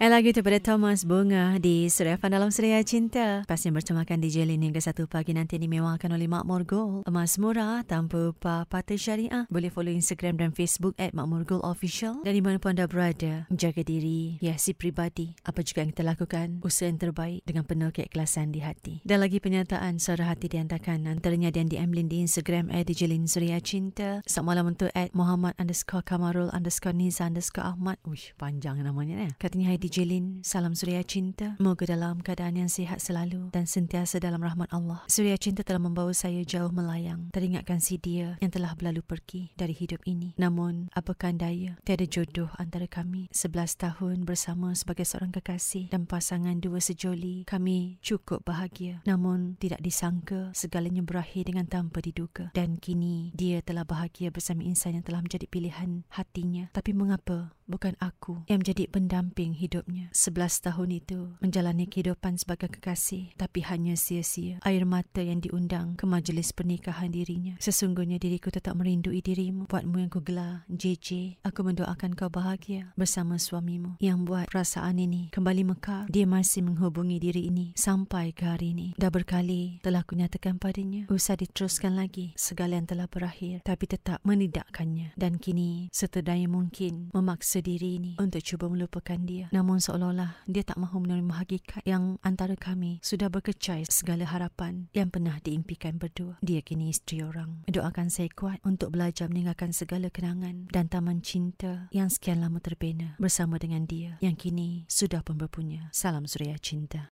And lagi kepada Thomas Bunga di Suria FM dalam Suria Cinta. Pastinya bertemakan DJ Lin hingga 1 pagi nanti dimewahkan oleh Mek Mergel. Mas Mura tanpa patah syariah. Boleh follow Instagram dan Facebook @mekmergelofficial. Dan di mana pun anda berada, jaga diri, hiasi peribadi. Apa juga yang kita lakukan, usaha yang terbaik dengan penuh keikhlasan di hati. Dan lagi penyataan suara hati diantarkan antaranya dan DM Lin di Instagram @DJLinSuriaCinta. Selamat malam untuk @Mohamad underscore Kamarul underscore Nisa underscore Ahmad. Uish, panjang namanya eh. Katanya, hai DJ Lin, salam Suria Cinta. Moga dalam keadaan yang sihat selalu dan sentiasa dalam rahmat Allah. Suria Cinta telah membawa saya jauh melayang, teringatkan si dia yang telah berlalu pergi dari hidup ini. Namun, apakah daya, tiada jodoh antara kami. 11 tahun bersama sebagai seorang kekasih dan pasangan dua sejoli, kami cukup bahagia. Namun, tidak disangka segalanya berakhir dengan tanpa diduga. Dan kini, dia telah bahagia bersama insan yang telah menjadi pilihan hatinya. Tapi mengapa bukan aku yang menjadi pendamping hidupnya? 11 tahun itu menjalani kehidupan sebagai kekasih, tapi hanya sia-sia. Air mata yang diundang ke majlis pernikahan dirinya. Sesungguhnya diriku tetap merindui dirimu, buatmu yang kugelar JJ. Aku mendoakan kau bahagia bersama suamimu yang buat perasaan ini kembali mekar. Dia masih menghubungi diri ini sampai ke hari ini. Dah berkali telah kunyatakan padanya, usah diteruskan lagi. Segala yang telah berakhir, tapi tetap menidakkannya. Dan kini seterdaya mungkin memaksa diri ini untuk cuba melupakan dia. Namun seolah-olah dia tak mahu menerima hakikat yang antara kami sudah berkecai segala harapan yang pernah diimpikan berdua. Dia kini isteri orang. Doakan saya kuat untuk belajar meninggalkan segala kenangan dan taman cinta yang sekian lama terbina bersama dengan dia yang kini sudah pun berpunya. Salam Suria Cinta.